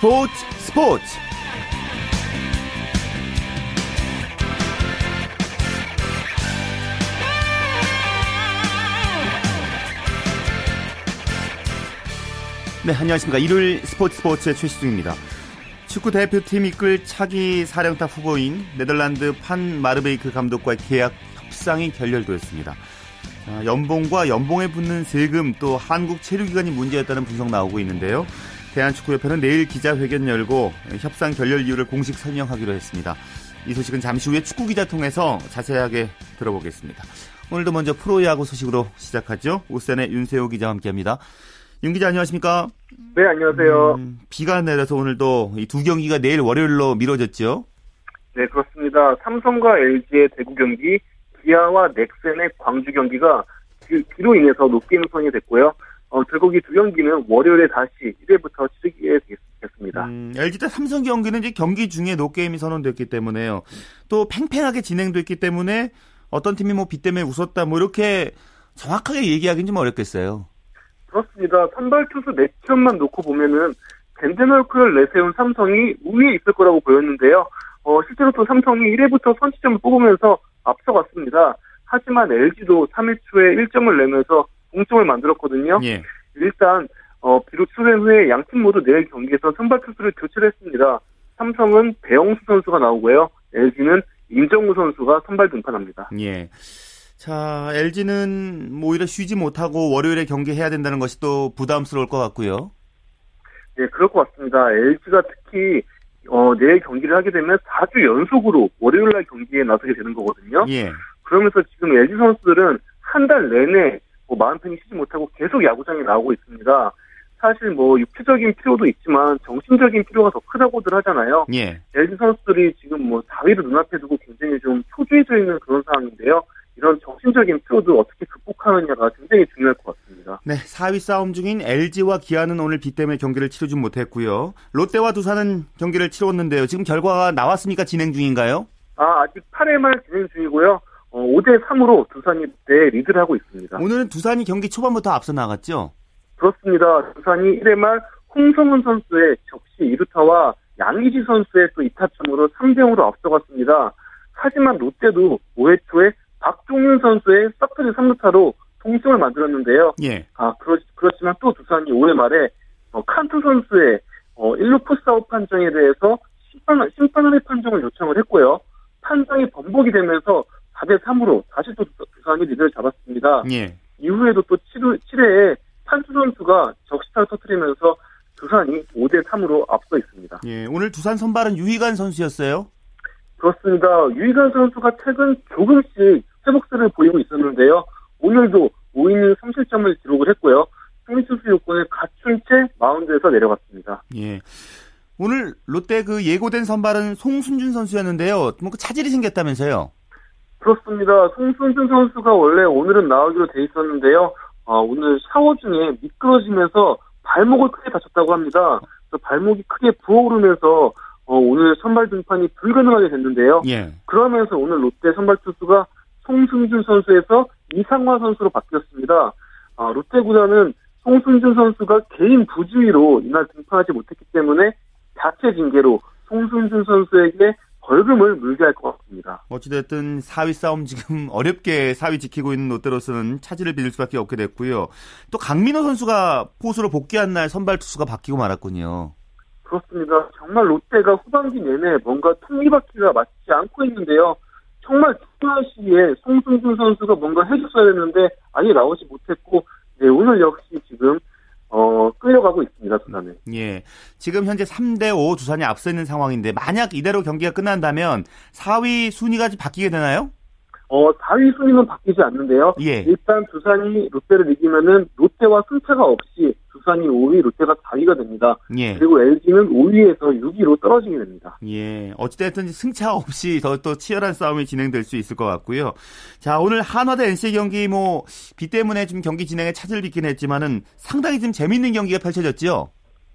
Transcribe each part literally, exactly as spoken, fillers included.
스포츠 스포츠 네, 안녕하십니까. 일요일 스포츠 스포츠의 최시중입니다. 축구 대표팀 이끌 차기 사령탑 후보인 네덜란드 판 마르베이크 감독과의 계약 협상이 결렬되었습니다. 연봉과 연봉에 붙는 세금 또 한국 체류기간이 문제였다는 분석 나오고 있는데요. 대한축구협회는 내일 기자회견 열고 협상 결렬 이유를 공식 설명하기로 했습니다. 이 소식은 잠시 후에 축구기자 통해서 자세하게 들어보겠습니다. 오늘도 먼저 프로야구 소식으로 시작하죠. 오센의 윤세호 기자와 함께합니다. 윤 기자, 안녕하십니까? 네, 안녕하세요. 음, 비가 내려서 오늘도 이 두 경기가 내일 월요일로 미뤄졌죠? 네, 그렇습니다. 삼성과 엘지의 대구 경기, 기아와 넥센의 광주 경기가 비, 비로 인해서 높게 누선이 됐고요. 어, 결국 이 두 경기는 월요일에 다시 일 회부터 치르게 됐습니다. 음, 엘지 대 삼성 경기는 이제 경기 중에 노게임이 선언됐기 때문에요. 또 팽팽하게 진행됐기 때문에 어떤 팀이 뭐 비 때문에 웃었다 뭐 이렇게 정확하게 얘기하기는 좀 어렵겠어요. 그렇습니다. 선발 투수 네 점만 놓고 보면은 벤제널크를 내세운 삼성이 우위에 있을 거라고 보였는데요. 어, 실제로 또 삼성이 일 회부터 선취점을 뽑으면서 앞서갔습니다. 하지만 엘지도 삼 회 초에 일 점을 내면서 동점을 만들었거든요. 예. 일단 어, 비록 출전 후에 양팀 모두 내일 경기에서 선발 투수를 교체를 했습니다. 삼성은 배영수 선수가 나오고요. 엘지는 임정우 선수가 선발 등판합니다. 예. 자, 엘지는 뭐 오히려 쉬지 못하고 월요일에 경기해야 된다는 것이 또 부담스러울 것 같고요. 네, 그럴 것 같습니다. 엘지가 특히 어, 내일 경기를 하게 되면 사 주 연속으로 월요일날 경기에 나서게 되는 거거든요. 예. 그러면서 지금 엘지 선수들은 한 달 내내 뭐 마음 편히 쉬지 못하고 계속 야구장에 나오고 있습니다. 사실 뭐 육체적인 피로도 있지만 정신적인 피로가 더 크다고들 하잖아요. 예. 엘지 선수들이 지금 뭐 사 위를 눈앞에 두고 굉장히 좀 초조해져 있는 그런 상황인데요. 이런 정신적인 피로도 어떻게 극복하느냐가 굉장히 중요할 것 같습니다. 네, 사 위 싸움 중인 엘지와 기아는 오늘 비 때문에 경기를 치르지 못했고요. 롯데와 두산은 경기를 치렀는데요. 지금 결과가 나왔습니까? 진행 중인가요? 아, 아직 팔 회만 진행 중이고요. 어, 오 대 삼으로 두산이 롯데에 리드를 하고 있습니다. 오늘은 두산이 경기 초반부터 앞서 나갔죠? 그렇습니다. 두산이 일 회 말 홍성훈 선수의 적시 이 루타와 양의지 선수의 또 이 타점으로 삼 대 영으로 앞서갔습니다. 하지만 롯데도 오 회 초에 박종윤 선수의 싹트리 삼 루타로 동점을 만들었는데요. 예. 아, 그렇, 그렇지만 또 두산이 오 회 말에 어, 칸투 선수의 어, 일 루 포스아웃 판정에 대해서 심판, 심판의 판정을 요청을 했고요. 판정이 번복이 되면서 사 대 삼으로 다시 또 두산이 리드를 잡았습니다. 예. 이후에도 또 칠 회에 칸투 선수가 적시타를 터뜨리면서 두산이 오 대 삼으로 앞서 있습니다. 예. 오늘 두산 선발은 유희관 선수였어요? 그렇습니다. 유희관 선수가 최근 조금씩 회복세를 보이고 있었는데요. 오늘도 오 이닝 삼 실점을 기록을 했고요. 승리투수 요건을 갖춘 채 마운드에서 내려갔습니다. 예. 오늘 롯데 그 예고된 선발은 송승준 선수였는데요. 뭔가 차질이 생겼다면서요? 그렇습니다. 송승준 선수가 원래 오늘은 나오기로 돼 있었는데요. 아, 오늘 샤워 중에 미끄러지면서 발목을 크게 다쳤다고 합니다. 그래서 발목이 크게 부어오르면서 어, 오늘 선발 등판이 불가능하게 됐는데요. 예. 그러면서 오늘 롯데 선발 투수가 송승준 선수에서 이상화 선수로 바뀌었습니다. 아, 롯데 구단은 송승준 선수가 개인 부주의로 이날 등판하지 못했기 때문에 자체 징계로 송승준 선수에게 벌금을 물게 할 것 같습니다. 어찌됐든 사 위 싸움 지금 어렵게 사 위 지키고 있는 롯데로서는 차질을 빚을 수밖에 없게 됐고요. 또 강민호 선수가 포수로 복귀한 날 선발 투수가 바뀌고 말았군요. 그렇습니다. 정말 롯데가 후반기 내내 뭔가 톱니바퀴가 맞지 않고 있는데요. 정말 중요한 시기에 송승준 선수가 뭔가 해줬어야 했는데 아예 나오지 못했고, 네, 오늘 역시 지금 어, 끌려가고 있습니다. 두산에. 예, 지금 현재 삼 대 오 두산이 앞서 있는 상황인데 만약 이대로 경기가 끝난다면 사 위 순위가 바뀌게 되나요? 어, 사 위 순위는 바뀌지 않는데요. 예. 일단 두산이 롯데를 이기면은 롯데와 승차가 없이 두산이 오 위, 롯데가 사 위가 됩니다. 예. 그리고 엘지는 오 위에서 육 위로 떨어지게 됩니다. 예. 어찌됐든 승차 없이 더 또 치열한 싸움이 진행될 수 있을 것 같고요. 자, 오늘 한화 대 엔씨 경기 뭐 비 때문에 좀 경기 진행에 차질을 빚긴 했지만은 상당히 좀 재밌는 경기가 펼쳐졌죠.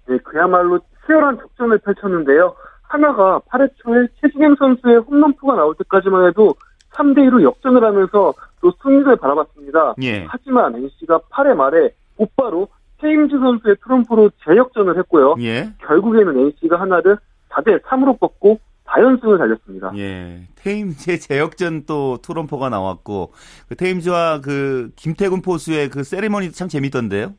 네, 그야말로 치열한 접전을 펼쳤는데요. 하나가 팔 회 초에 최지경 선수의 홈런포가 나올 때까지만 해도 삼 대 이로 역전을 하면서 또 승리를 바라봤습니다. 예. 하지만 엔씨가 팔 회 말에 곧바로 테임즈 선수의 트럼프로 재역전을 했고요. 예. 결국에는 엔씨가 하나를 사 대 삼으로 꺾고 다연승을 달렸습니다. 예. 테임즈의 재역전 또 트럼프가 나왔고, 그 테임즈와 그 김태군 포수의 그 세리머니도 참 재밌던데요?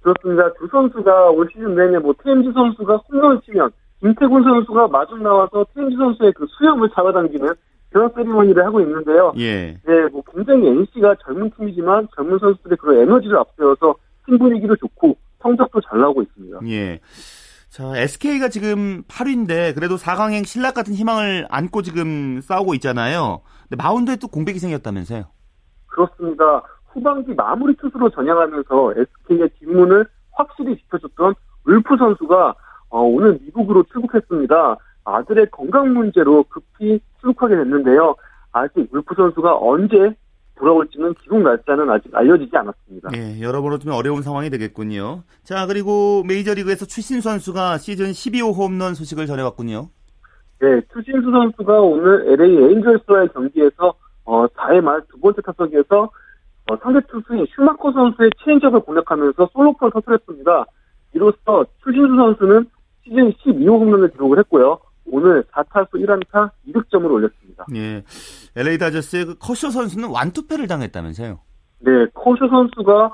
그렇습니다. 두 선수가 올 시즌 내내 뭐 테임즈 선수가 홈런을 치면 김태군 선수가 마중 나와서 테임즈 선수의 그 수염을 잡아당기는 그런 세리머니를 하고 있는데요. 예. 네, 뭐 굉장히 엔씨가 젊은 팀이지만 젊은 선수들의 그런 에너지를 앞세워서 팀 분위기도 좋고 성적도 잘 나오고 있습니다. 예. 자, 에스케이가 지금 팔 위인데 그래도 사 강행 신락 같은 희망을 안고 지금 싸우고 있잖아요. 근데 마운드에 또 공백이 생겼다면서요? 그렇습니다. 후반기 마무리 투수로 전향하면서 에스케이의 뒷문을 확실히 지켜줬던 울프 선수가 어, 오늘 미국으로 출국했습니다. 아들의 건강 문제로 급히 출국하게 됐는데요. 아직 울프 선수가 언제 돌아올지는 기록 날짜는 아직 알려지지 않았습니다. 네, 여러모로 좀 어려운 상황이 되겠군요. 자, 그리고 메이저리그에서 추신수 선수가 시즌 십이 호 홈런 소식을 전해왔군요. 네, 추신수 선수가 오늘 엘에이 에인절스와의 경기에서 어, 사 회 말 두 번째 타석에서 어, 상대 투수인 슈마코 선수의 체인지업을 공략하면서 솔로포를 터뜨렸습니다. 이로써 추신수 선수는 시즌 십이 호 홈런을 기록을 했고요. 오늘 사 타수 일 안타 이 득점을 올렸습니다. 예, 엘에이 다저스의 그 커쇼 선수는 완투패를 당했다면서요? 네, 커쇼 선수가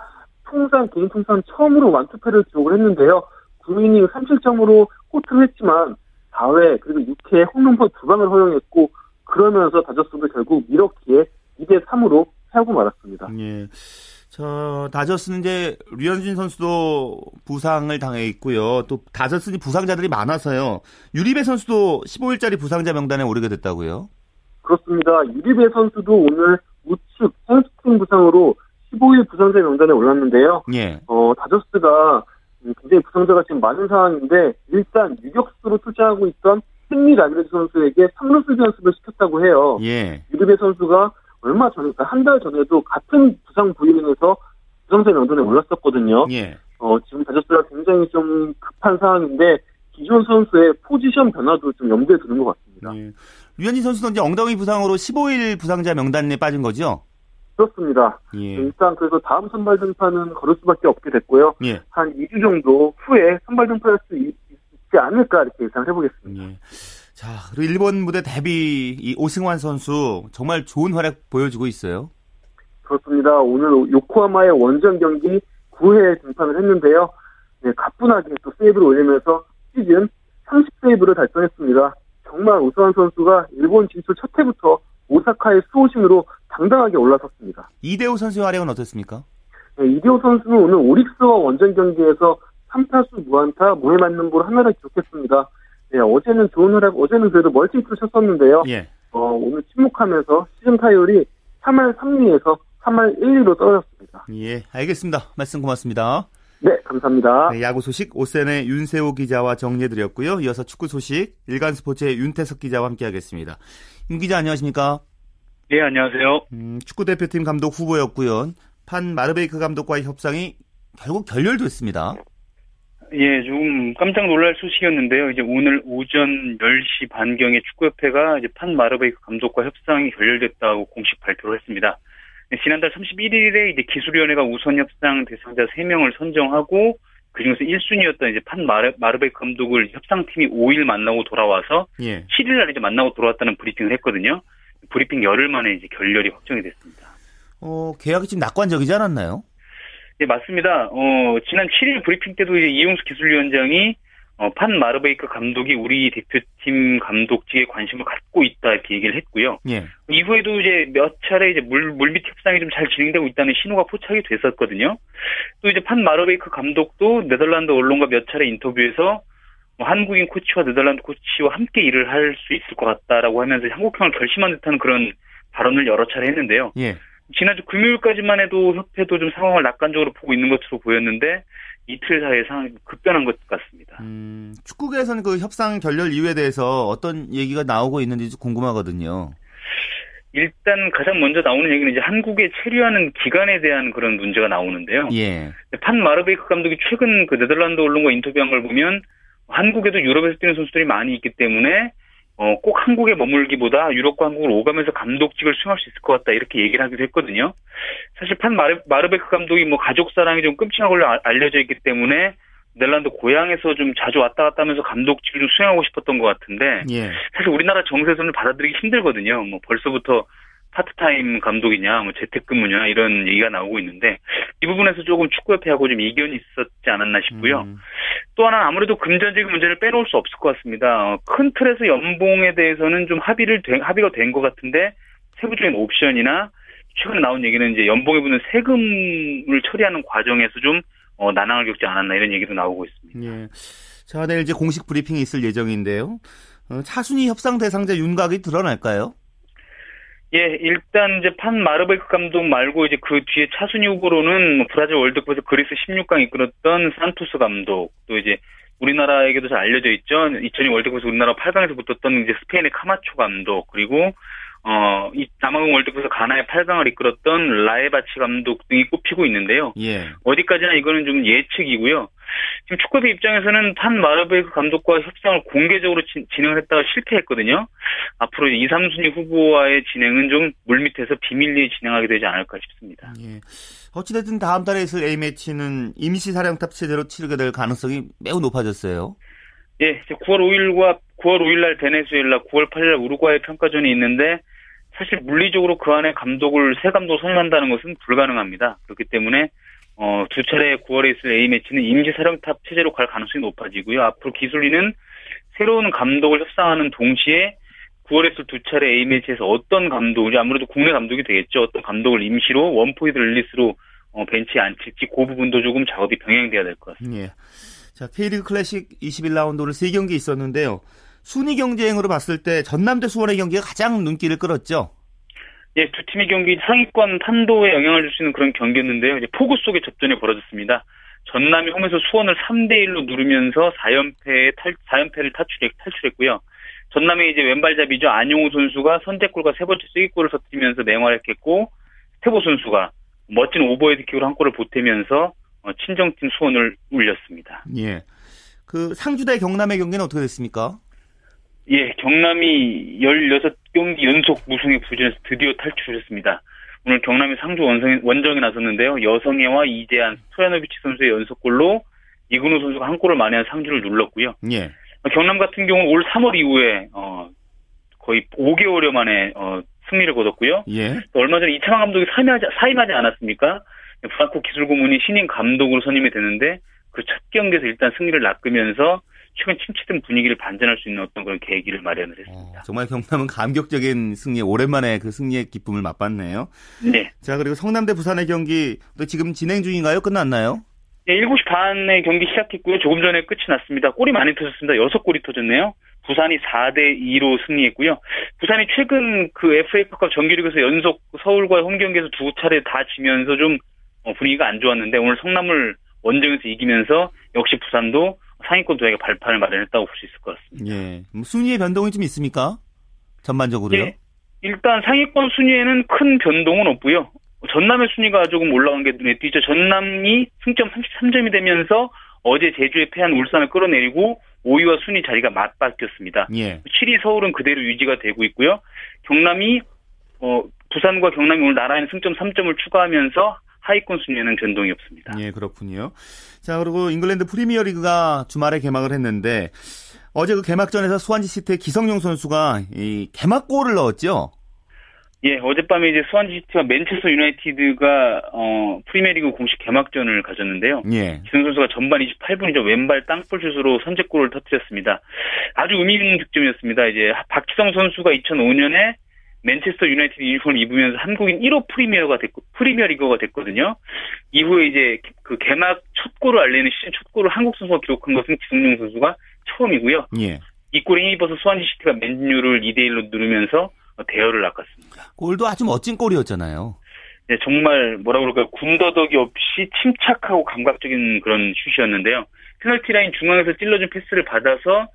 통산 개인 통산 처음으로 완투패를 기록을 했는데요. 구 이닝 삼 실점으로 호투를 했지만 사 회 그리고 육 회 홈런포 두 방을 허용했고 그러면서 다저스도 결국 밀워키에 이 대 삼으로 패하고 말았습니다. 예. 저 다저스는 이제 류현진 선수도 부상을 당해 있고요. 또 다저스는 부상자들이 많아서요. 유리베 선수도 십오 일짜리 부상자 명단에 오르게 됐다고요? 그렇습니다. 유리베 선수도 오늘 우측 햄스트링 부상으로 십오 일 부상자 명단에 올랐는데요. 예. 어 다저스가 굉장히 부상자가 지금 많은 상황인데 일단 유격수로 투자하고 있던 승리 라미레즈 선수에게 삼루수비 연습을 시켰다고 해요. 예. 유리베 선수가 얼마 전에, 한 달 전에도 같은 부상 부위에서 부상자 명단에 올랐었거든요. 예. 어, 지금 다저스가 굉장히 좀 급한 상황인데, 기존 선수의 포지션 변화도 좀 염두에 두는 것 같습니다. 예. 류현진 선수는 이제 엉덩이 부상으로 십오 일 부상자 명단에 빠진 거죠? 그렇습니다. 예. 일단 그래서 다음 선발 등판은 걸을 수밖에 없게 됐고요. 예. 한 이 주 정도 후에 선발 등판할 수 있, 있지 않을까 이렇게 예상해보겠습니다. 예. 자, 그리고 일본 무대 데뷔 이 오승환 선수 정말 좋은 활약 보여주고 있어요. 그렇습니다. 오늘 요코하마의 원정 경기 구 회에 등판을 했는데요. 네, 가뿐하게 또 세이브를 올리면서 시즌 삼십 세이브를 달성했습니다. 정말 오승환 선수가 일본 진출 첫 해부터 오사카의 수호신으로 당당하게 올라섰습니다. 이대호 선수의 활약은 어땠습니까? 네, 이대호 선수는 오늘 오릭스와 원정 경기에서 삼 타수 무안타 무에 맞는 볼 하나를 기록했습니다. 네, 어제는 좋은 활약, 어제는 그래도 멀티히트를 쳤었는데요. 예. 어, 오늘 침묵하면서 시즌 타율이 삼 할 삼 리에서 삼 할 일 리로 떨어졌습니다. 예, 알겠습니다. 말씀 고맙습니다. 네, 감사합니다. 네, 야구 소식 오센의 윤세호 기자와 정리해드렸고요. 이어서 축구 소식 일간스포츠의 윤태석 기자와 함께하겠습니다. 윤 기자 안녕하십니까? 네, 안녕하세요. 음, 축구 대표팀 감독 후보였고요. 판 마르베이크 감독과의 협상이 결국 결렬됐습니다. 예, 좀 깜짝 놀랄 소식이었는데요. 이제 오늘 오전 열 시 반경에 축구협회가 이제 판 마르베이크 감독과 협상이 결렬됐다고 공식 발표를 했습니다. 지난달 삼십일 일에 이제 기술위원회가 우선 협상 대상자 세 명을 선정하고 그중에서 일 순위였던 이제 판 마르, 마르베이크 감독을 협상팀이 오 일 만나고 돌아와서 예. 칠 일 날 이제 만나고 돌아왔다는 브리핑을 했거든요. 브리핑 열흘 만에 이제 결렬이 확정이 됐습니다. 어, 계약이 좀 낙관적이지 않았나요? 네, 맞습니다. 어, 지난 칠 일 브리핑 때도 이제 이용수 기술위원장이, 어, 판 마르베이크 감독이 우리 대표팀 감독직에 관심을 갖고 있다, 이렇게 얘기를 했고요. 예. 이후에도 이제 몇 차례 이제 물, 물밑 협상이 좀 잘 진행되고 있다는 신호가 포착이 됐었거든요. 또 이제 판 마르베이크 감독도 네덜란드 언론과 몇 차례 인터뷰에서 뭐 한국인 코치와 네덜란드 코치와 함께 일을 할 수 있을 것 같다라고 하면서 한국형을 결심한 듯한 그런 발언을 여러 차례 했는데요. 예. 지난주 금요일까지만 해도 협회도 좀 상황을 낙관적으로 보고 있는 것으로 보였는데 이틀 사이에 상황이 급변한 것 같습니다. 음, 축구계에서는 그 협상 결렬 이유에 대해서 어떤 얘기가 나오고 있는지 궁금하거든요. 일단 가장 먼저 나오는 얘기는 이제 한국에 체류하는 기간에 대한 그런 문제가 나오는데요. 예. 판 마르베이크 감독이 최근 그 네덜란드 언론과 인터뷰한 걸 보면 한국에도 유럽에서 뛰는 선수들이 많이 있기 때문에 어, 꼭 한국에 머물기보다 유럽과 한국을 오가면서 감독직을 수행할 수 있을 것 같다 이렇게 얘기를 하기도 했거든요. 사실 판 마르, 마르베이크 감독이 뭐 가족 사랑이 좀 끔찍하게 알려져 있기 때문에 네덜란드 고향에서 좀 자주 왔다 갔다 하면서 감독직을 좀 수행하고 싶었던 것 같은데 예. 사실 우리나라 정세선을 받아들이기 힘들거든요. 뭐 벌써부터 파트타임 감독이냐, 뭐 재택근무냐 이런 얘기가 나오고 있는데 이 부분에서 조금 축구협회하고 좀 이견이 있었지 않았나 싶고요. 음. 또 하나 아무래도 금전적인 문제를 빼놓을 수 없을 것 같습니다. 큰 틀에서 연봉에 대해서는 좀 합의를 된, 합의가 된 것 같은데 세부적인 옵션이나 최근에 나온 얘기는 이제 연봉에 붙는 세금을 처리하는 과정에서 좀 어, 난항을 겪지 않았나 이런 얘기도 나오고 있습니다. 예. 자, 내일 이제 공식 브리핑이 있을 예정인데요. 어, 차순위 협상 대상자 윤곽이 드러날까요? 예, 일단 이제 판 마르베이크 감독 말고 이제 그 뒤에 차순위 후보로는 브라질 월드컵에서 그리스 십육 강 이끌었던 산토스 감독, 또 이제 우리나라에게도 잘 알려져 있죠. 이천이 월드컵에서 우리나라 팔 강에서 붙었던 이제 스페인의 카마초 감독, 그리고 어, 이 남아공 월드컵에서 가나의 팔 강을 이끌었던 라에바치 감독 등이 꼽히고 있는데요. 예. 어디까지나 이거는 좀 예측이고요. 지금 축구협회 입장에서는 판 마르베이크 감독과 협상을 공개적으로 진, 진행했다가 실패했거든요. 앞으로 이, 삼 순위 후보와의 진행은 좀 물밑에서 비밀리에 진행하게 되지 않을까 싶습니다. 예. 어찌됐든 다음 달에 있을 A매치는 임시 사령탑 체제로 치르게 될 가능성이 매우 높아졌어요. 예, 구월 오일과 구월 오일날 베네수엘라, 구월 팔일날 우루과이 평가전이 있는데 사실 물리적으로 그 안에 감독을 새 감독 선임한다는 것은 불가능합니다. 그렇기 때문에 어, 두 차례 구월에 있을 A매치는 임시사령탑 체제로 갈 가능성이 높아지고요. 앞으로 기술위는 새로운 감독을 협상하는 동시에 구월에 있을 두 차례 A매치에서 어떤 감독, 아무래도 국내 감독이 되겠죠. 어떤 감독을 임시로 원포인트 릴리스로 어, 벤치에 앉힐지 그 부분도 조금 작업이 병행돼야 될 것 같습니다. 예. 자, K리그 클래식 이십일 라운드를 세 경기 있었는데요. 순위 경쟁으로 봤을 때 전남 대 수원의 경기가 가장 눈길을 끌었죠. 예, 두 팀의 경기 상위권 판도에 영향을 줄 수 있는 그런 경기였는데요. 이제 폭우 속에 접전이 벌어졌습니다. 전남이 홈에서 수원을 삼 대 일로 누르면서 사 연패에 탈, 사 연패를 탈출했, 탈출했고요. 전남의 이제 왼발잡이죠. 안용우 선수가 선제골과 세 번째 쓰기골을 터뜨리면서 맹활약했고 태보 선수가 멋진 오버헤드킥으로 한 골을 보태면서 어, 친정팀 수원을 울렸습니다. 예. 그 상주 대 경남의 경기는 어떻게 됐습니까? 예, 경남이 십육 경기 연속 무승에 부진해서 드디어 탈출했습니다. 오늘 경남이 상주 원정, 원정에 나섰는데요. 여성애와 이재한, 소야노비치 선수의 연속골로 이근호 선수가 한 골을 만회한 상주를 눌렀고요. 예. 경남 같은 경우는 올 삼월 이후에 어, 거의 오 개월여 만에 어, 승리를 거뒀고요. 예. 또 얼마 전에 이창환 감독이 사임하지, 사임하지 않았습니까? 브라코 기술고문이 신인 감독으로 선임이 되는데 그 첫 경기에서 일단 승리를 낚으면서 최근 침체된 분위기를 반전할 수 있는 어떤 그런 계기를 마련을 했습니다. 어, 정말 경남은 감격적인 승리, 오랜만에 그 승리의 기쁨을 맛봤네요. 네. 자, 그리고 성남대 부산의 경기 또 지금 진행 중인가요? 끝났나요? 네, 일곱 시 반에 경기 시작했고요. 조금 전에 끝이 났습니다. 골이 많이 터졌습니다. 여섯 골이 터졌네요. 부산이 사 대 이로 승리했고요. 부산이 최근 그 에프에이컵 정규리그에서 연속 서울과의 홈경기에서 두 차례 다 지면서 좀 분위기가 안 좋았는데 오늘 성남을 원정에서 이기면서 역시 부산도 상위권 도약의 발판을 마련했다고 볼 수 있을 것 같습니다. 예. 순위의 변동이 좀 있습니까? 전반적으로요? 예. 일단 상위권 순위에는 큰 변동은 없고요. 전남의 순위가 조금 올라온 게 눈에 띄죠. 전남이 승점 삼십삼 점이 되면서 어제 제주에 패한 울산을 끌어내리고 오 위와 순위 자리가 맞바뀌었습니다. 예. 칠 위 서울은 그대로 유지가 되고 있고요. 경남이 어, 부산과 경남이 오늘 나란히 승점 삼 점을 추가하면서 하위권 순위에는 변동이 없습니다. 예, 그렇군요. 자, 그리고 잉글랜드 프리미어리그가 주말에 개막을 했는데 어제 그 개막전에서 수완지 시티의 기성용 선수가 이 개막골을 넣었죠. 예, 어젯밤에 이제 수완지 시티와 맨체스터 유나이티드가 어, 프리미어리그 공식 개막전을 가졌는데요. 예. 기성 선수가 전반 이십팔 분이죠. 왼발 땅볼슛으로 선제골을 터뜨렸습니다. 아주 의미 있는 득점이었습니다. 이제 박지성 선수가 이천오 년에 맨체스터 유나이티드 유니폼을 입으면서 한국인 일 호 프리미어가 됐고, 프리미어리거가 됐거든요. 이후에 이제 그 개막 첫 골을 알리는 시즌 첫 골을 한국 선수가 기록한 것은 기성용 선수가 처음이고요. 예. 이 골에 힘입어서 수완지 시티가 맨유를 이 대 일로 누르면서 대열을 낚았습니다. 골도 아주 멋진 골이었잖아요. 네, 정말 뭐라고 그럴까요? 군더더기 없이 침착하고 감각적인 그런 슛이었는데요. 페널티 라인 중앙에서 찔러준 패스를 받아서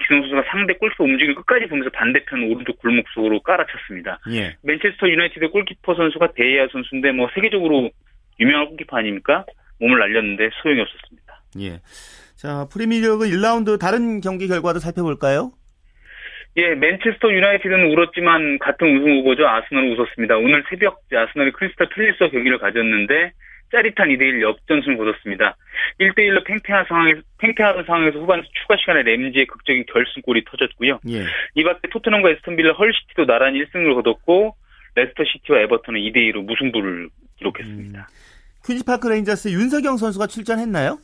기성 선수가 상대 골키퍼 움직임을 끝까지 보면서 반대편 오른쪽 골목 속으로 깔아쳤습니다. 예. 맨체스터 유나이티드 골키퍼 선수가 데이아 선수인데 뭐 세계적으로 유명한 골키퍼 아닙니까? 몸을 날렸는데 소용이 없었습니다. 예. 자, 프리미어리그 일 라운드 다른 경기 결과도 살펴볼까요? 예, 맨체스터 유나이티드는 울었지만 같은 우승 후보죠. 아스널은 웃었습니다. 오늘 새벽 아스널이 크리스탈 팰리스와 경기를 가졌는데 짜릿한 이 대 일 역전승을 거뒀습니다. 일 대 일로 팽팽한 상황에서, 팽팽한 상황에서 후반 추가 시간에 램지의 극적인 결승골이 터졌고요. 예. 이 밖에 토트넘과 에스턴 빌라, 헐시티도 나란히 일 승을 거뒀고 레스터시티와 에버턴은 이 대 이로 무승부를 기록했습니다. 음. 퀸즈파크 레인저스 윤석영 선수가 출전했나요?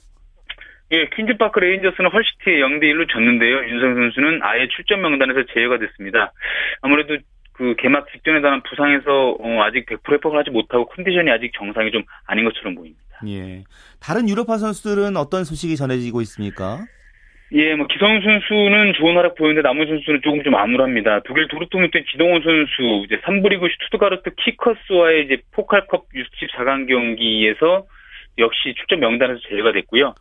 예, 퀸즈파크 레인저스는 헐시티에 영 대 일로 졌는데요. 윤석영 선수는 아예 출전 명단에서 제외가 됐습니다. 아무래도 그 개막 직전에 대한 부상에서 어, 아직 백 퍼센트 회복을 하지 못하고 컨디션이 아직 정상이 좀 아닌 것처럼 보입니다. 예. 다른 유로파 선수들은 어떤 소식이 전해지고 있습니까? 예, 뭐 기성용 선수는 좋은 활약 보였는데 남은 선수는 조금 좀 암울합니다. 독일 도르트문트 지동훈 선수 이제 삼 부 리그 슈투트가르트 키커스와의 이제 포칼컵 육십사 강 경기에서 역시 출전 명단에서 제외가 됐고요.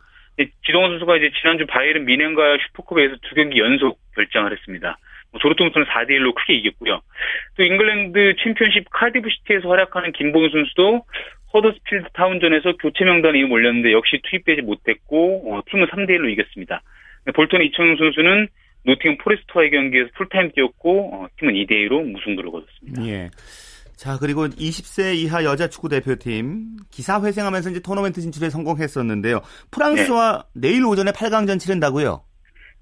지동훈 선수가 이제 지난주 바이에른 미넨과 슈퍼컵에서 두 경기 연속 결장을 했습니다. 도르트문트는 사 대 일로 크게 이겼고요. 또 잉글랜드 챔피언십 카디브시티에서 활약하는 김보경 선수도 허더스필드 타운전에서 교체 명단에 몰렸는데 역시 투입되지 못했고 어, 팀은 삼 대 일로 이겼습니다. 볼턴의 이청용 선수는 노팅엄 포레스트와의 경기에서 풀타임 뛰었고 어, 팀은 이 대 이로 무승부를 거뒀습니다. 예. 자, 그리고 이십 세 이하 여자 축구 대표팀 기사회생하면서 이제 토너먼트 진출에 성공했었는데요. 프랑스와 네. 내일 오전에 팔 강전 치른다고요?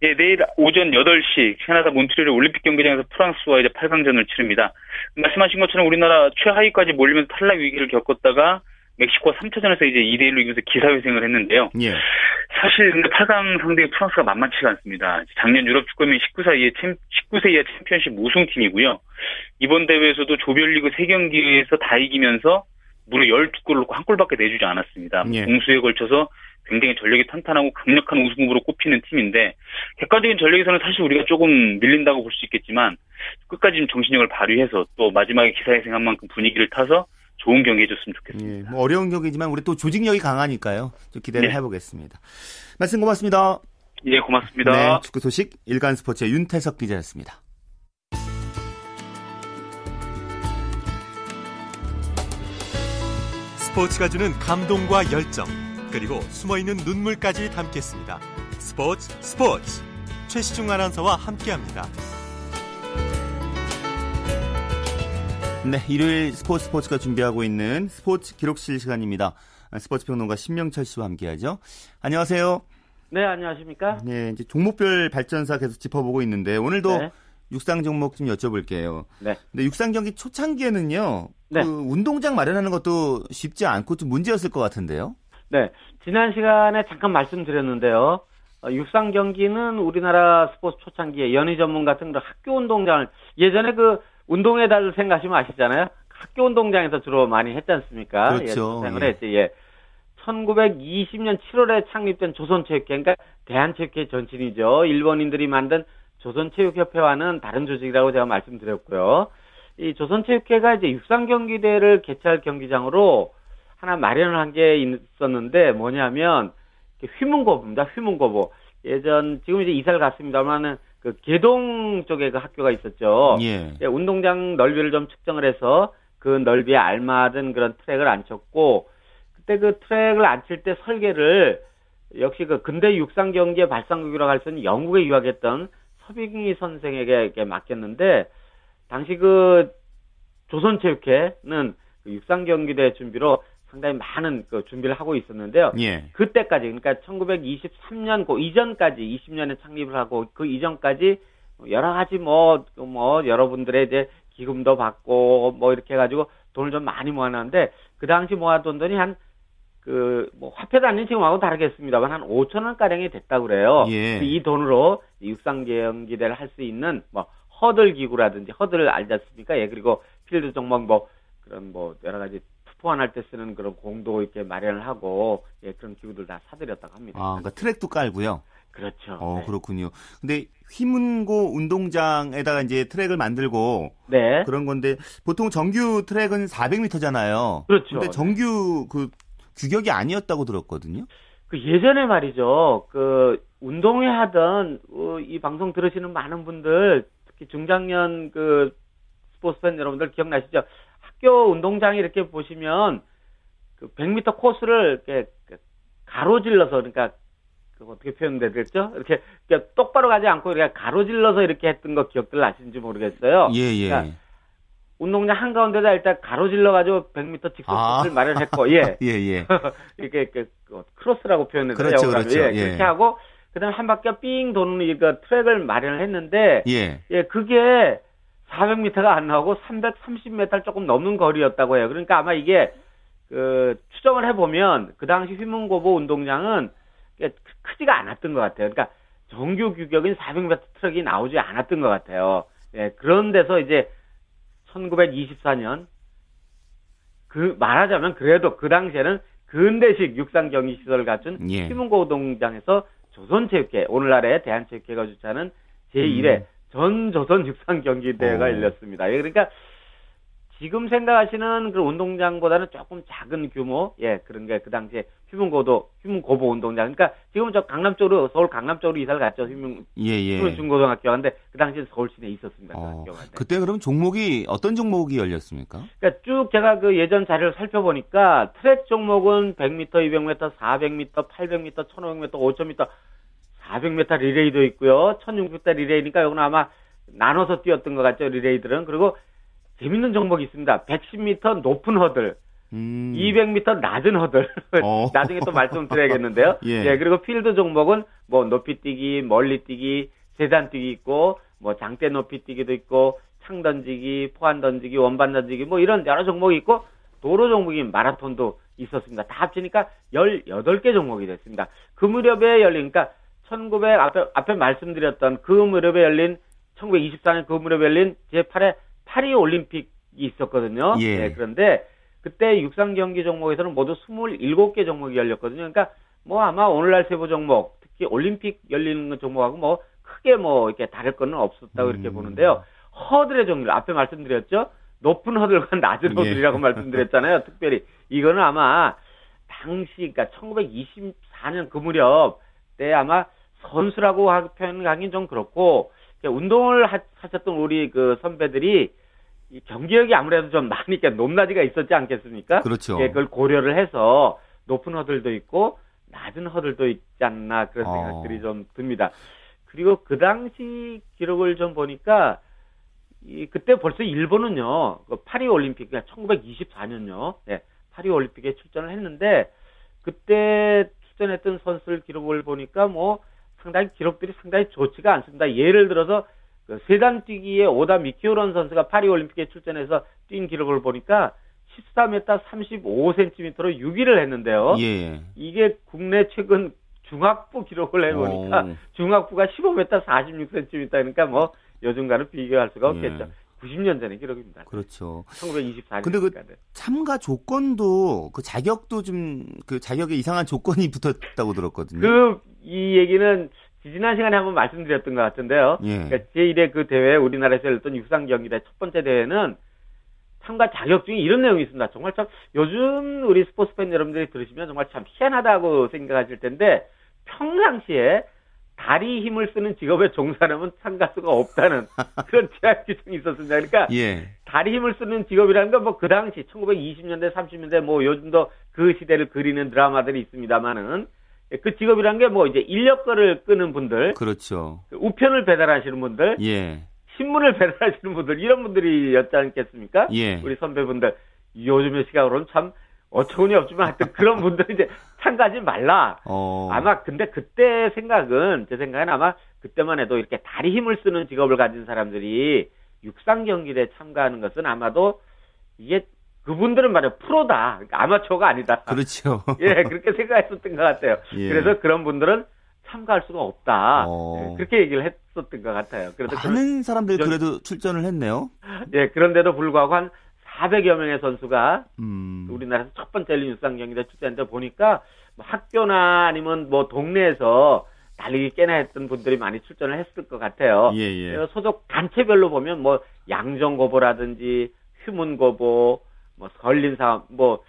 예, 내일 오전 여덟 시 캐나다 몬트리올 올림픽 경기장에서 프랑스와 이제 팔 강전을 치릅니다. 말씀하신 것처럼 우리나라 최하위까지 몰리면서 탈락 위기를 겪었다가 멕시코와 삼 차전에서 이제 이 대 일로 이기면서 기사회생을 했는데요. 예. 사실 근데 팔 강 상대인 프랑스가 만만치가 않습니다. 작년 유럽 축구연맹 십구 세 이하, 챔, 십구 세 이하 챔피언십 우승팀이고요. 이번 대회에서도 조별리그 세 경기에서 다 이기면서 무려 열두 골을 넣고 한 골밖에 내주지 않았습니다. 예. 공수에 걸쳐서 굉장히 전력이 탄탄하고 강력한 우승후보로 꼽히는 팀인데 객관적인 전력에서는 사실 우리가 조금 밀린다고 볼 수 있겠지만 끝까지 정신력을 발휘해서 또 마지막에 기사회생한 만큼 분위기를 타서 좋은 경기 해줬으면 좋겠습니다. 예, 뭐 어려운 경기지만 우리 또 조직력이 강하니까요. 좀 기대를 네. 해보겠습니다. 말씀 고맙습니다. 예, 고맙습니다. 네, 축구 소식 일간스포츠의 윤태석 기자였습니다. 스포츠가 주는 감동과 열정 그리고 숨어있는 눈물까지 담겠습니다. 스포츠 스포츠 최시중 아나운서와 함께합니다. 네, 일요일 스포츠 스포츠가 준비하고 있는 스포츠 기록실 시간입니다. 스포츠 평론가 신명철 씨와 함께하죠. 안녕하세요. 네, 안녕하십니까? 네, 이제 종목별 발전사 계속 짚어보고 있는데 오늘도 네. 육상 종목 좀 여쭤볼게요. 네. 근데 육상 경기 초창기에는요, 네. 그 운동장 마련하는 것도 쉽지 않고 좀 문제였을 것 같은데요. 네, 지난 시간에 잠깐 말씀드렸는데요. 육상 경기는 우리나라 스포츠 초창기에 연희 전문 같은 그런 학교 운동장을 예전에 그 운동의 달 생각하시면 아시잖아요. 학교 운동장에서 주로 많이 했지 않습니까? 그렇죠. 예. 예. 천구백이십 년 칠월에 창립된 조선체육회, 그러니까 대한체육회 전신이죠. 일본인들이 만든 조선체육협회와는 다른 조직이라고 제가 말씀드렸고요. 이 조선체육회가 이제 육상경기대회를 개최할 경기장으로 하나 마련을 한 게 있었는데 뭐냐면 휘문고보입니다. 휘문고보. 예전, 지금 이제 이사를 갔습니다만은 그 개동 쪽에 그 학교가 있었죠. 예. 예, 운동장 넓이를 좀 측정을 해서 그 넓이에 알맞은 그런 트랙을 앉혔고 그때 그 트랙을 앉힐 때 설계를 역시 그 근대 육상 경기의 발상국이라고 할 수 있는 영국에 유학했던 서빙희 선생에게 맡겼는데 당시 그 조선체육회는 그 육상 경기대 준비로 상당히 많은 그 준비를 하고 있었는데요. 예. 그때까지, 그러니까 천구백이십삼 년 그 이전까지 이십 년에 창립을 하고 그 이전까지 여러 가지 뭐, 뭐, 여러분들의 이제 기금도 받고 뭐 이렇게 해가지고 돈을 좀 많이 모아놨는데 그 당시 모아둔 돈이 한 그, 뭐 화폐도 아닌 지금하고는 다르겠습니다만 한 오천 원가량이 됐다고 그래요. 예. 이 돈으로 육상경기대를 할 수 있는 뭐 허들 기구라든지 허들을 알지 않습니까? 예. 그리고 필드 종목 뭐 그런 뭐 여러 가지 포환할 때 쓰는 그런 공도 이렇게 마련을 하고 예, 그런 기구들 다 사들였다고 합니다. 아, 그러니까 트랙도 깔고요. 그렇죠. 어, 네. 그렇군요. 근데 휘문고 운동장에다가 이제 트랙을 만들고 네. 그런 건데 보통 정규 트랙은 사백 미터잖아요. 그렇죠. 근데 정규 네. 그 규격이 아니었다고 들었거든요. 그 예전에 말이죠. 그 운동회 하던 어, 이 방송 들으시는 많은 분들 특히 중장년 그 스포츠 팬 여러분들 기억나시죠? 학교 운동장이 이렇게 보시면 그 백 미터 코스를 이렇게 가로질러서 그러니까 어떻게 표현돼야 될죠? 이렇게 그러니까 똑바로 가지 않고 그냥 가로질러서 이렇게 했던 거 기억들 나시는지 모르겠어요. 예, 예. 그러니까 운동장 한가운데다 일단 가로질러가지고 백 미터 직선을 아. 마련했고, 예. 예, 예. 이렇게, 이렇게, 크로스라고 표현했죠. 그렇죠, 그렇죠. 예. 예. 그렇게 하고, 그 다음에 한 바퀴 삥 도는 이거 트랙을 마련을 했는데, 예. 예, 그게 사백 미터가 안 나오고 삼백삼십 미터를 조금 넘는 거리였다고 해요. 그러니까 아마 이게, 그, 추정을 해보면, 그 당시 휘문고보 운동장은 크지가 않았던 것 같아요. 그러니까 정규 규격인 사백 미터 트랙이 나오지 않았던 것 같아요. 예, 그런 데서 이제, 천구백이십사 년 그 말하자면 그래도 그 당시에는 근대식 육상 경기 시설을 갖춘 휘문고 예. 운동장에서 조선체육회 오늘날의 대한체육회가 주최하는 제일 회 음. 전 조선 육상 경기 대회가 열렸습니다. 예, 그러니까 지금 생각하시는 그 운동장보다는 조금 작은 규모 예 그런 게 그 당시에 휘문고도 휘문고보 운동장 그러니까 지금 저 강남 쪽으로 서울 강남 쪽으로 이사를 갔죠 휘문 예, 예. 휘문 중고등학교인데 그 당시에 서울 시내에 있었습니다. 그 어, 그때 그럼 종목이 어떤 종목이 열렸습니까? 그러니까 쭉 제가 그 예전 자료를 살펴보니까 트랙 종목은 백 미터, 이백 미터, 사백 미터, 팔백 미터, 천오백 미터, 오천 미터, 사백 미터 리레이도 있고요. 천육백 미터 리레이니까 이건 아마 나눠서 뛰었던 것 같죠 리레이들은 그리고 재밌는 종목이 있습니다. 백십 미터 높은 허들, 음. 이백 미터 낮은 허들. 나중에 또 말씀드려야겠는데요. 예. 예, 그리고 필드 종목은 뭐 높이 뛰기, 멀리 뛰기, 재단 뛰기 있고, 뭐 장대 높이 뛰기도 있고, 창 던지기, 포환 던지기, 원반 던지기, 뭐 이런 여러 종목이 있고, 도로 종목인 마라톤도 있었습니다. 다 합치니까 열여덟 개 종목이 됐습니다. 그 무렵에 열린, 그러니까 천구백, 앞에, 앞에 말씀드렸던 그 무렵에 열린, 천구백이십사 년 그 무렵에 열린 제팔 회 파리 올림픽이 있었거든요. 예. 네, 그런데 그때 육상 경기 종목에서는 모두 이십칠 개 종목이 열렸거든요. 그러니까 뭐 아마 오늘날 세부 종목, 특히 올림픽 열리는 종목하고 뭐 크게 뭐 이렇게 다를 거는 없었다고 음. 이렇게 보는데요. 허들의 종류, 앞에 말씀드렸죠. 높은 허들과 낮은 허들이라고 예. 말씀드렸잖아요. 특별히 이거는 아마 당시, 그러니까 천구백이십사 년 그 무렵 때 아마 선수라고 표현하기는 좀 그렇고. 운동을 하셨던 우리 그 선배들이 이 경기력이 아무래도 좀 많이 그러니까 높낮이가 있었지 않겠습니까? 그렇죠. 예, 그걸 고려를 해서 높은 허들도 있고 낮은 허들도 있지 않나 그런 생각들이 어. 좀 듭니다. 그리고 그 당시 기록을 좀 보니까 이 그때 벌써 일본은요 그 파리 올림픽 그러니까 천구백이십사 년요 예, 파리 올림픽에 출전을 했는데 그때 출전했던 선수들 기록을 보니까 뭐 상당히 기록들이 상당히 좋지가 않습니다. 예를 들어서 그 세단 뛰기에 오다 미키오런 선수가 파리올림픽에 출전해서 뛴 기록을 보니까 십사 미터 삼십오 센티미터로 육 위를 했는데요. 예. 이게 국내 최근 중학부 기록을 해보니까 오. 중학부가 십오 미터 사십육 센티미터 그러니까 뭐 요즘과는 비교할 수가 없겠죠. 예. 구십 년 전의 기록입니다. 그렇죠. 천구백이십사 년. 근데 그 참가 조건도 그 자격도 좀 그 자격에 이상한 조건이 붙었다고 들었거든요. 그 이 얘기는 지난 시간에 한번 말씀드렸던 것 같은데요. 예. 그러니까 제일 회 그 대회 우리나라에서 열렸던 육상 경기대 첫 번째 대회는 참가 자격 중에 이런 내용이 있습니다. 정말 참 요즘 우리 스포츠 팬 여러분들이 들으시면 정말 참 희한하다고 생각하실 텐데 평상시에 다리 힘을 쓰는 직업에 종사하면 참가 수가 없다는 그런 제한 규정이 있었습니다. 그러니까 예. 다리 힘을 쓰는 직업이라는 건 뭐 그 당시 천구백이십 년대, 삼십 년대 뭐 요즘도 그 시대를 그리는 드라마들이 있습니다만은 그 직업이라는 게 뭐 이제 인력거를 끄는 분들, 그렇죠. 우편을 배달하시는 분들, 예. 신문을 배달하시는 분들 이런 분들이었지 않겠습니까? 예. 우리 선배분들 요즘의 시각으로는 참 어처구니 없지만 하여튼 그런 분들은 이제 참가하지 말라. 어... 아마 근데 그때 생각은 제 생각에는 아마 그때만 해도 이렇게 다리 힘을 쓰는 직업을 가진 사람들이 육상 경기대에 참가하는 것은 아마도 이게 그분들은 말이야 프로다. 그러니까 아마추어가 아니다. 그렇죠. 예, 그렇게 생각했었던 것 같아요. 예. 그래서 그런 분들은 참가할 수가 없다. 어... 예, 그렇게 얘기를 했었던 것 같아요. 그래서 많은 사람들이 전... 그래도 출전을 했네요. 예, 그런데도 불구하고 한 사백여 명의 선수가 음. 우리나라에서 첫 번째 열린 육상 경기대 출전했는데 보니까 뭐 학교나 아니면 뭐 동네에서 달리기 꽤나 했던 분들이 많이 출전을 했을 것 같아요. 예, 예. 소속 단체별로 보면 뭐 양정고보라든지 휴문고보, 뭐 설린사업, 뭐,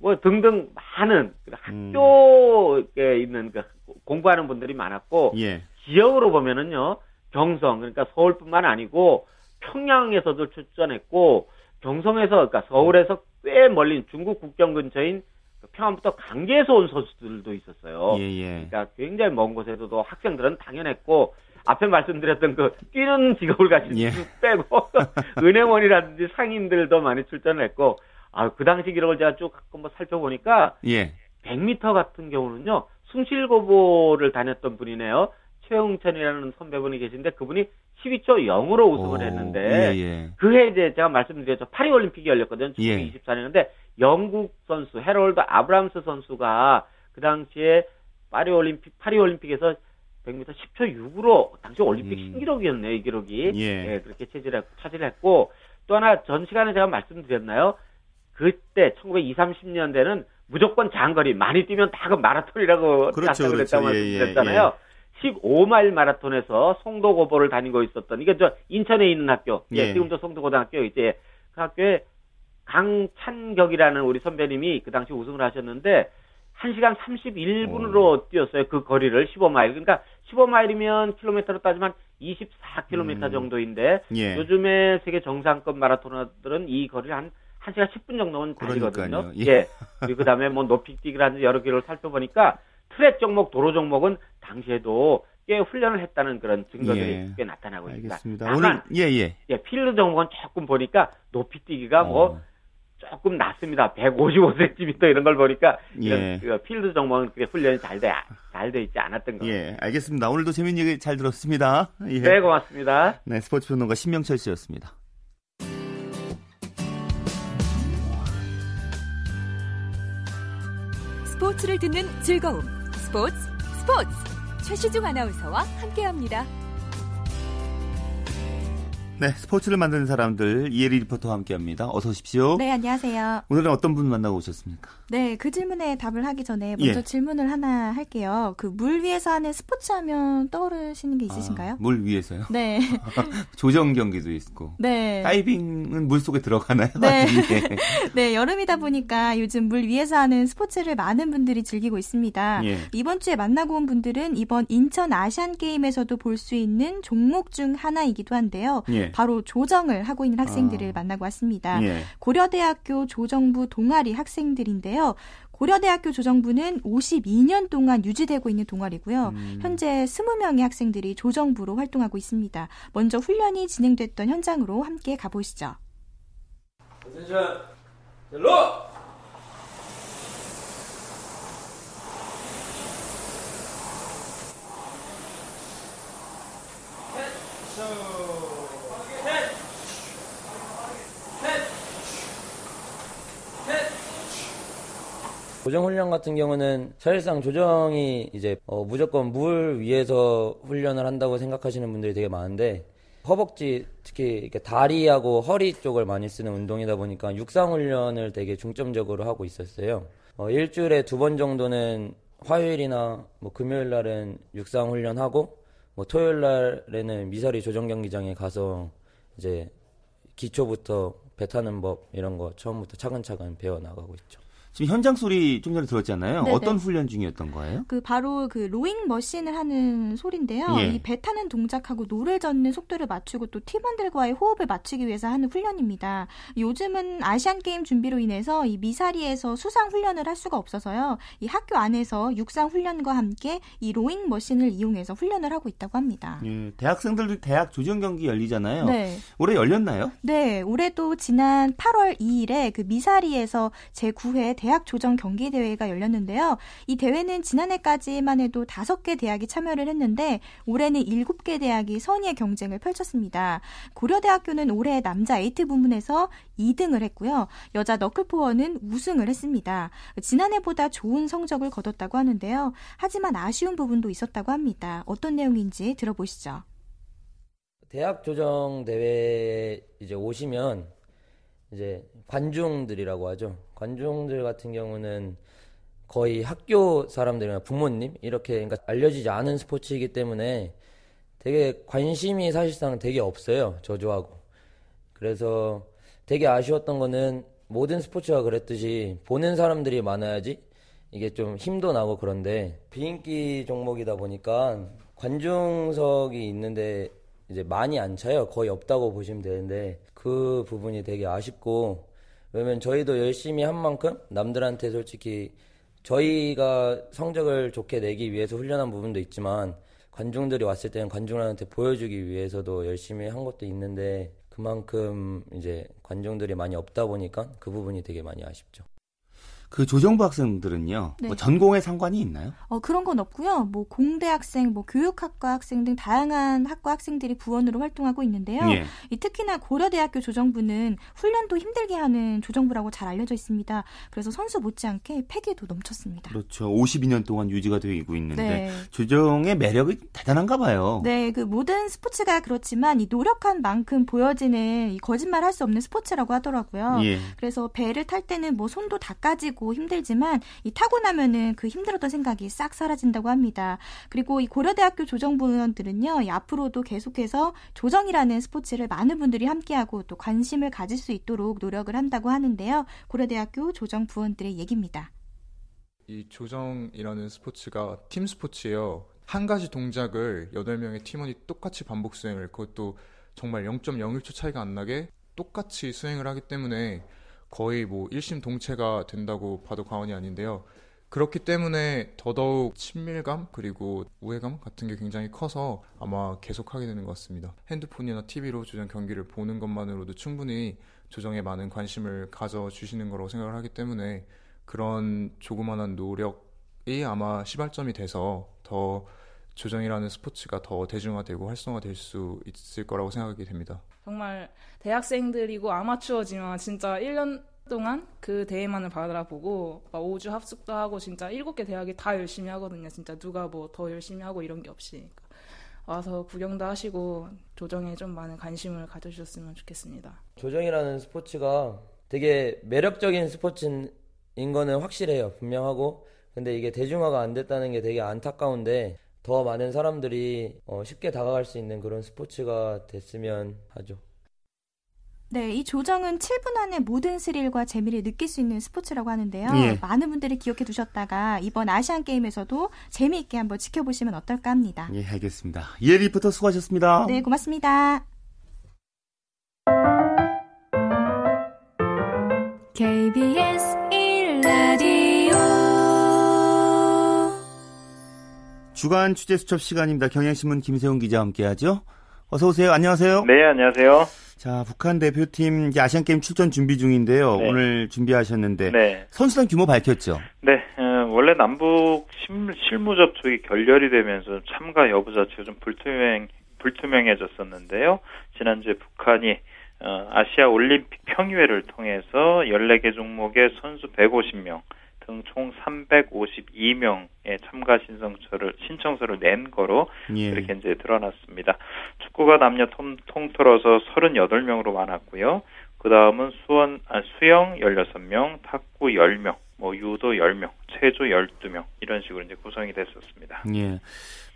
뭐 등등 많은 학교에 음. 있는 그 공부하는 분들이 많았고 예. 지역으로 보면은요 경성 그러니까 서울뿐만 아니고 평양에서도 출전했고. 경성에서, 그러니까 서울에서 꽤 멀린 중국 국경 근처인 평안부터 강제에서 온 선수들도 있었어요. 예, 예. 그러니까 굉장히 먼 곳에서도 학생들은 당연했고, 앞에 말씀드렸던 그 뛰는 직업을 가진 예. 빼고 은행원이라든지 상인들도 많이 출전을 했고, 아, 그 당시 기록을 제가 쭉 한번 살펴보니까 예. 백 미터 같은 경우는요, 숭실고보를 다녔던 분이네요. 최용천이라는 선배분이 계신데 그분이 십이 초 영으로 우승을 오, 했는데 예, 예. 그 해에 이제 제가 말씀드렸죠. 파리올림픽이 열렸거든요. 이천십사 년인데 예. 영국 선수 해롤드 아브람스 선수가 그 당시에 파리올림픽 파리올림픽에서 백 미터 십 초 육으로 당시 올림픽 음. 신기록이었네요. 이 기록이 예. 예, 그렇게 체질했고, 차질했고 또 하나 전 시간에 제가 말씀드렸나요? 그때 천구백이십, 삼십 년대는 무조건 장거리 많이 뛰면 다 그 마라톤이라고 그렇죠, 그랬다고 그렇죠. 예, 말씀드렸잖아요. 예, 예. 십오 마일 마라톤에서 송도고보를 다니고 있었던, 이게 저 인천에 있는 학교, 예. 예, 지금 저 송도고등학교, 이제 그 학교에 강찬격이라는 우리 선배님이 그 당시 우승을 하셨는데, 한 시간 삼십일 분으로 오. 뛰었어요. 그 거리를 십오 마일. 그러니까 십오 마일이면 킬로미터로 따지면 이십사 킬로미터 음. 정도인데, 예. 요즘에 세계 정상급 마라토너들은 이 거리를 한 한 시간 십 분 정도는 달리거든요. 예. 예. 그리고 그 다음에 뭐 높이뛰기라든지 여러 개를 살펴보니까, 트랙 종목, 도로 종목은 당시에도 꽤 훈련을 했다는 그런 증거들이 예. 꽤 나타나고 있습니다. 알겠습니다. 다만 오늘, 예, 예. 예, 필드 종목은 조금 보니까 높이뛰기가 어. 뭐 조금 낮습니다. 백오십오 센티미터 이런 걸 보니까 예. 이런 필드 종목은 그게 훈련이 잘 돼, 잘 돼 있지 않았던 거예요. 예, 알겠습니다. 오늘도 재미있는 얘기 잘 들었습니다. 예. 네, 고맙습니다. 네, 스포츠 평론가 신명철 씨였습니다. 스포츠를 듣는 즐거움. 스포츠, 스포츠. 최시중 아나운서와 함께합니다. 네, 스포츠를 만드는 사람들 이혜리 리포터와 함께합니다. 어서 오십시오. 네, 안녕하세요. 오늘은 어떤 분 만나고 오셨습니까? 네, 그 질문에 답을 하기 전에 먼저 예. 질문을 하나 할게요. 그 물 위에서 하는 스포츠 하면 떠오르시는 게 있으신가요? 아, 물 위에서요? 네. 조정 경기도 있고. 네. 다이빙은 물 속에 들어가나요? 네. 예. 네, 여름이다 보니까 요즘 물 위에서 하는 스포츠를 많은 분들이 즐기고 있습니다. 예. 이번 주에 만나고 온 분들은 이번 인천 아시안 게임에서도 볼 수 있는 종목 중 하나이기도 한데요. 예. 바로 조정을 하고 있는 학생들을 아. 만나고 왔습니다. 예. 고려대학교 조정부 동아리 학생들인데요. 고려대학교 조정부는 오십이 년 동안 유지되고 있는 동아리고요. 음. 현재 이십 명의 학생들이 조정부로 활동하고 있습니다. 먼저 훈련이 진행됐던 현장으로 함께 가보시죠. 컨텐션 젤로! 셋! 조정훈련 같은 경우는 사실상 조정이 이제 어 무조건 물 위에서 훈련을 한다고 생각하시는 분들이 되게 많은데 허벅지, 특히 이렇게 다리하고 허리 쪽을 많이 쓰는 운동이다 보니까 육상훈련을 되게 중점적으로 하고 있었어요. 어 일주일에 두 번 정도는 화요일이나 뭐 금요일날은 육상훈련하고 뭐 토요일날에는 미사리 조정경기장에 가서 이제 기초부터 배 타는 법 이런 거 처음부터 차근차근 배워나가고 있죠. 지금 현장 소리 좀 전에 들었잖아요. 네네. 어떤 훈련 중이었던 거예요? 그 바로 그 로잉 머신을 하는 소리인데요. 예. 이 배 타는 동작하고 노를 젓는 속도를 맞추고 또 팀원들과의 호흡을 맞추기 위해서 하는 훈련입니다. 요즘은 아시안 게임 준비로 인해서 이 미사리에서 수상 훈련을 할 수가 없어서요. 이 학교 안에서 육상 훈련과 함께 이 로잉 머신을 이용해서 훈련을 하고 있다고 합니다. 예, 대학생들도 대학 조정 경기 열리잖아요. 네. 올해 열렸나요? 네, 올해도 지난 팔월 이일에 그 미사리에서 제구 회 대학 조정 경기 대회가 열렸는데요. 이 대회는 지난해까지만 해도 다섯 개 대학이 참여를 했는데 올해는 일곱 개 대학이 선의의 경쟁을 펼쳤습니다. 고려대학교는 올해 남자 에이트 부문에서 이 등을 했고요. 여자 너클포어는 우승을 했습니다. 지난해보다 좋은 성적을 거뒀다고 하는데요. 하지만 아쉬운 부분도 있었다고 합니다. 어떤 내용인지 들어보시죠. 대학 조정 대회에 이제 오시면 이제 관중들이라고 하죠. 관중들 같은 경우는 거의 학교 사람들이나 부모님 이렇게 그러니까 알려지지 않은 스포츠이기 때문에 되게 관심이 사실상 되게 없어요. 저조하고. 그래서 되게 아쉬웠던 거는 모든 스포츠가 그랬듯이 보는 사람들이 많아야지 이게 좀 힘도 나고 그런데 비인기 종목이다 보니까 관중석이 있는데 이제 많이 안 차요. 거의 없다고 보시면 되는데 그 부분이 되게 아쉽고 왜냐면 저희도 열심히 한 만큼 남들한테 솔직히 저희가 성적을 좋게 내기 위해서 훈련한 부분도 있지만 관중들이 왔을 때는 관중들한테 보여주기 위해서도 열심히 한 것도 있는데 그만큼 이제 관중들이 많이 없다 보니까 그 부분이 되게 많이 아쉽죠. 그 조정부 학생들은요, 네. 뭐 전공에 상관이 있나요? 어, 그런 건 없고요. 뭐 공대 학생, 뭐 교육학과 학생 등 다양한 학과 학생들이 부원으로 활동하고 있는데요. 예. 이 특히나 고려대학교 조정부는 훈련도 힘들게 하는 조정부라고 잘 알려져 있습니다. 그래서 선수 못지않게 패기도 넘쳤습니다. 그렇죠. 오십이 년 동안 유지가 되고 있는데 네. 조정의 매력이 대단한가 봐요. 네, 그 모든 스포츠가 그렇지만 이 노력한 만큼 보여지는 이 거짓말할 수 없는 스포츠라고 하더라고요. 예. 그래서 배를 탈 때는 뭐 손도 다 까지고 힘들지만 이 타고 나면은 그 힘들었던 생각이 싹 사라진다고 합니다. 그리고 이 고려대학교 조정부원들은요, 이 앞으로도 계속해서 조정이라는 스포츠를 많은 분들이 함께하고 또 관심을 가질 수 있도록 노력을 한다고 하는데요. 고려대학교 조정부원들의 얘기입니다. 이 조정이라는 스포츠가 팀 스포츠예요. 한 가지 동작을 여덟 명의 팀원이 똑같이 반복 수행을, 그것도 정말 영 점 영일 초 차이가 안 나게 똑같이 수행을 하기 때문에 거의 뭐 일심동체가 된다고 봐도 과언이 아닌데요. 그렇기 때문에 더더욱 친밀감 그리고 우애감 같은 게 굉장히 커서 아마 계속하게 되는 것 같습니다. 핸드폰이나 티비로 조정 경기를 보는 것만으로도 충분히 조정에 많은 관심을 가져주시는 거라고 생각을 하기 때문에 그런 조그만한 노력이 아마 시발점이 돼서 더 조정이라는 스포츠가 더 대중화되고 활성화될 수 있을 거라고 생각이 됩니다. 정말 대학생들이고 아마추어지만 진짜 일 년 동안 그 대회만을 바라보고 막 오 주 합숙도 하고 진짜 일곱 개 대학이 다 열심히 하거든요. 진짜 누가 뭐 더 열심히 하고 이런 게 없이 와서 구경도 하시고 조정에 좀 많은 관심을 가져주셨으면 좋겠습니다. 조정이라는 스포츠가 되게 매력적인 스포츠인 거는 확실해요. 분명하고. 근데 이게 대중화가 안 됐다는 게 되게 안타까운데 더 많은 사람들이 쉽게 다가갈 수 있는 그런 스포츠가 됐으면 하죠. 네, 이 조정은 칠 분 안에 모든 스릴과 재미를 느낄 수 있는 스포츠라고 하는데요. 예. 많은 분들이 기억해 두셨다가 이번 아시안게임에서도 재미있게 한번 지켜보시면 어떨까 합니다. 예, 알겠습니다. 예, 리포터 수고하셨습니다. 네, 고맙습니다. 케이비에스 일 라디오 주간 취재 수첩 시간입니다. 경향신문 김세훈 기자와 함께하죠. 어서 오세요. 안녕하세요. 네, 안녕하세요. 자, 북한 대표팀 이제 아시안게임 출전 준비 중인데요. 네. 오늘 준비하셨는데 네. 선수단 규모 밝혔죠? 네. 음, 원래 남북 실무 접촉이 결렬이 되면서 참가 여부 자체가 좀 불투명, 불투명해졌었는데요. 지난주에 북한이 어, 아시아 올림픽 평의회를 통해서 열네 개 종목의 선수 백오십 명 등 총 삼백오십이 명의 참가 신청서를 신청서를 낸 거로 예. 이렇게 이제 드러났습니다. 축구가 남녀 통, 통틀어서 서른여덟 명으로 많았고요. 그 다음은 수원 아, 수영 열여섯 명, 탁구 열 명, 뭐 유도 열 명, 체조 열두 명 이런 식으로 이제 구성이 됐었습니다. 예.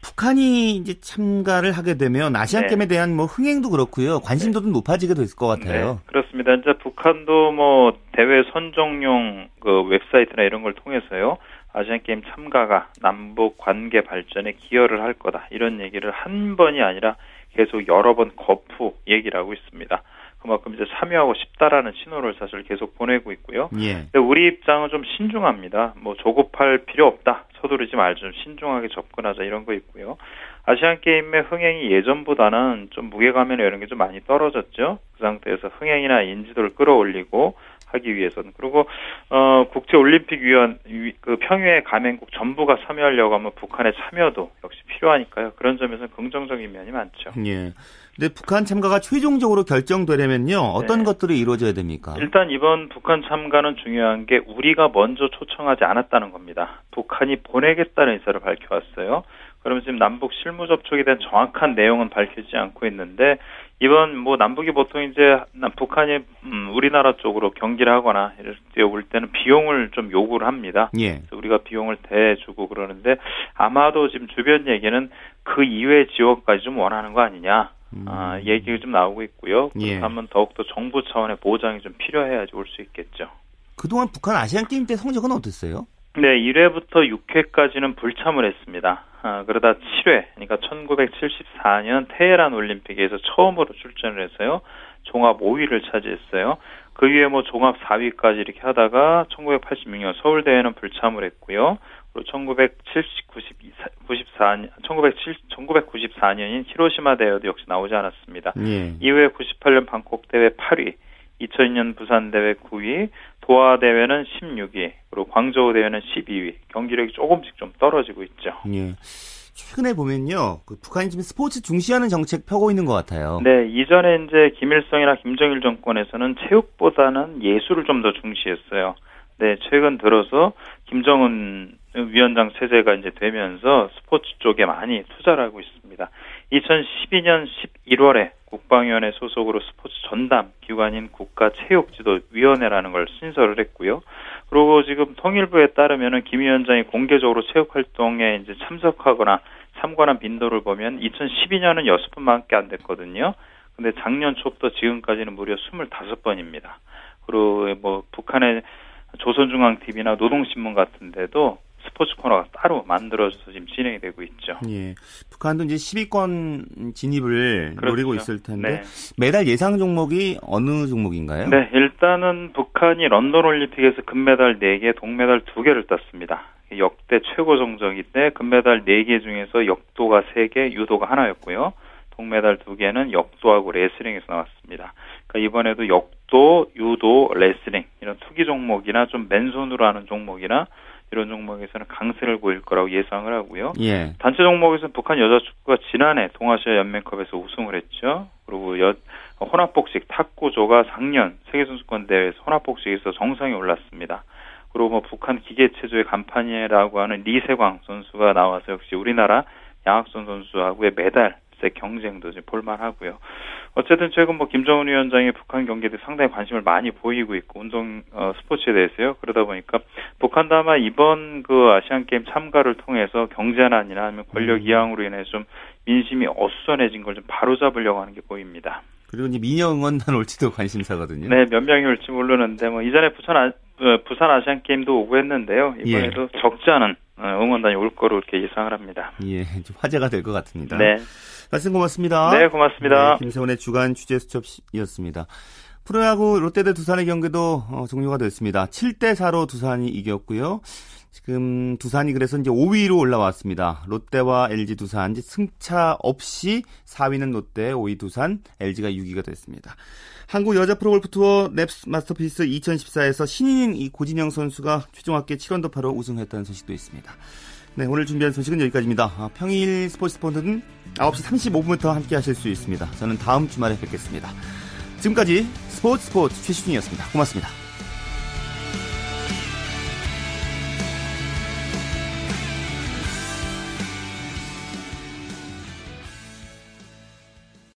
북한이 이제 참가를 하게 되면 아시안 게임에 네. 대한 뭐 흥행도 그렇고요. 관심도도 네. 높아지게 될 것 같아요. 네. 그렇습니다. 이제 북한도 뭐 대회 선정용 그 웹사이트나 이런 걸 통해서요. 아시안 게임 참가가 남북 관계 발전에 기여를 할 거다. 이런 얘기를 한 번이 아니라 계속 여러 번 거푸 얘기를 하고 있습니다. 그만큼 이제 참여하고 싶다라는 신호를 사실 계속 보내고 있고요. 예. 근데 우리 입장은 좀 신중합니다. 뭐 조급할 필요 없다. 서두르지 말자. 좀 신중하게 접근하자 이런 거 있고요. 아시안 게임의 흥행이 예전보다는 좀 무게감이나 이런 게 좀 많이 떨어졌죠. 그 상태에서 흥행이나 인지도를 끌어올리고 하기 위해서는 그리고 어, 국제올림픽위원 그 평의회 가맹국 전부가 참여하려고 하면 북한의 참여도 역시 필요하니까요. 그런 점에서는 긍정적인 면이 많죠. 예. 근데 북한 참가가 최종적으로 결정되려면요. 어떤 네. 것들이 이루어져야 됩니까? 일단 이번 북한 참가는 중요한 게 우리가 먼저 초청하지 않았다는 겁니다. 북한이 보내겠다는 의사를 밝혀왔어요. 그러면 지금 남북 실무 접촉에 대한 정확한 내용은 밝히지 않고 있는데 이번 뭐 남북이 보통 이제 북한이 음 우리나라 쪽으로 경기를 하거나 이럴 때 올 때는 비용을 좀 요구를 합니다. 예. 그래서 우리가 비용을 대주고 그러는데 아마도 지금 주변 얘기는 그 이외 지역까지 좀 원하는 거 아니냐. 음. 아, 얘기가 좀 나오고 있고요. 그렇다면 예. 더욱더 정부 차원의 보장이 좀 필요해야지 올 수 있겠죠. 그동안 북한 아시안게임 때 성적은 어땠어요? 네, 일 회부터 육 회까지는 불참을 했습니다. 아, 그러다 칠 회, 그러니까 천구백칠십사 년 테헤란 올림픽에서 처음으로 출전을 해서요. 종합 오 위를 차지했어요. 그 위에 뭐 종합 사 위까지 이렇게 하다가 천구백팔십육 년 서울대회는 불참을 했고요. 그리고 천구백구십사 년인 히로시마 대회도 역시 나오지 않았습니다. 예. 이후에 구십팔 년 방콕 대회 팔 위, 이천이 년 부산 대회 구 위, 도하 대회는 십육 위, 그리고 광저우 대회는 십이 위. 경기력이 조금씩 좀 떨어지고 있죠. 예. 최근에 보면요, 그 북한이 지금 스포츠 중시하는 정책 펴고 있는 것 같아요. 네, 이전에 이제 김일성이나 김정일 정권에서는 체육보다는 예술을 좀 더 중시했어요. 네, 최근 들어서 김정은 위원장 체제가 이제 되면서 스포츠 쪽에 많이 투자를 하고 있습니다. 이천십이 년 십일월에 국방위원회 소속으로 스포츠 전담 기관인 국가체육지도위원회라는 걸 신설을 했고요. 그리고 지금 통일부에 따르면은 김 위원장이 공개적으로 체육활동에 이제 참석하거나 참관한 빈도를 보면 이천십이 년은 육 번밖에 안 됐거든요. 근데 작년 초부터 지금까지는 무려 스물다섯 번입니다. 그리고 뭐 북한의 조선중앙티비나 노동신문 같은 데도 스포츠 코너가 따로 만들어져서 지금 진행이 되고 있죠. 예, 북한도 이제 십 위권 진입을 그렇죠. 노리고 있을 텐데 네. 메달 예상 종목이 어느 종목인가요? 네, 일단은 북한이 런던 올림픽에서 금메달 네 개, 동메달 두 개를 땄습니다. 역대 최고 성적인데 금메달 네 개 중에서 역도가 세 개, 유도가 하나였고요. 동메달 두 개는 역도하고 레슬링에서 나왔습니다. 그러니까 이번에도 역도, 유도, 레슬링 이런 투기 종목이나 좀 맨손으로 하는 종목이나 이런 종목에서는 강세를 보일 거라고 예상을 하고요. 예. 단체 종목에서는 북한 여자축구가 지난해 동아시아 연맹컵에서 우승을 했죠. 그리고 여, 혼합복식 탁구조가 작년 세계선수권 대회에서 혼합복식에서 정상에 올랐습니다. 그리고 뭐 북한 기계체조의 간판이라고 하는 리세광 선수가 나와서 역시 우리나라 양학선 선수하고의 메달 경쟁도 이제 볼만하고요. 어쨌든 최근 뭐 김정은 위원장이 북한 경기에 대해 상당히 관심을 많이 보이고 있고 운동 어, 스포츠에 대해서요. 그러다 보니까 북한도 아마 이번 그 아시안 게임 참가를 통해서 경제난이나 아니면 권력 이양으로 인해 좀 민심이 어수선해진 걸 좀 바로잡으려고 하는 게 보입니다. 그리고 이제 미녀 응원단 올지도 관심사거든요. 네, 몇 명이 올지 모르는데 뭐 이전에 부산 아, 부산 아시안 게임도 오고 했는데요. 이번에도 예. 적지 않은 응원단이 올 거로 이렇게 예상을 합니다. 예, 좀 화제가 될 것 같습니다. 네. 말씀 고맙습니다. 네, 고맙습니다. 네, 김세훈의 주간 취재 수첩이었습니다. 프로야구 롯데 대 두산의 경기도 어, 종료가 됐습니다. 칠 대 사로 두산이 이겼고요. 지금 두산이 그래서 이제 오 위로 올라왔습니다. 롯데와 엘지 두산 이제 승차 없이 사 위는 롯데, 오 위 두산, 엘지가 육 위가 됐습니다. 한국 여자 프로골프 투어 랩스 마스터피스 이천십사에서 신인 이 고진영 선수가 최종 합계 칠 언더파로 우승했다는 소식도 있습니다. 네, 오늘 준비한 소식은 여기까지입니다. 아, 평일 스포츠 스포츠는 아홉 시 삼십오 분부터 함께 하실 수 있습니다. 저는 다음 주말에 뵙겠습니다. 지금까지 스포츠 스포츠 최시중이었습니다. 고맙습니다.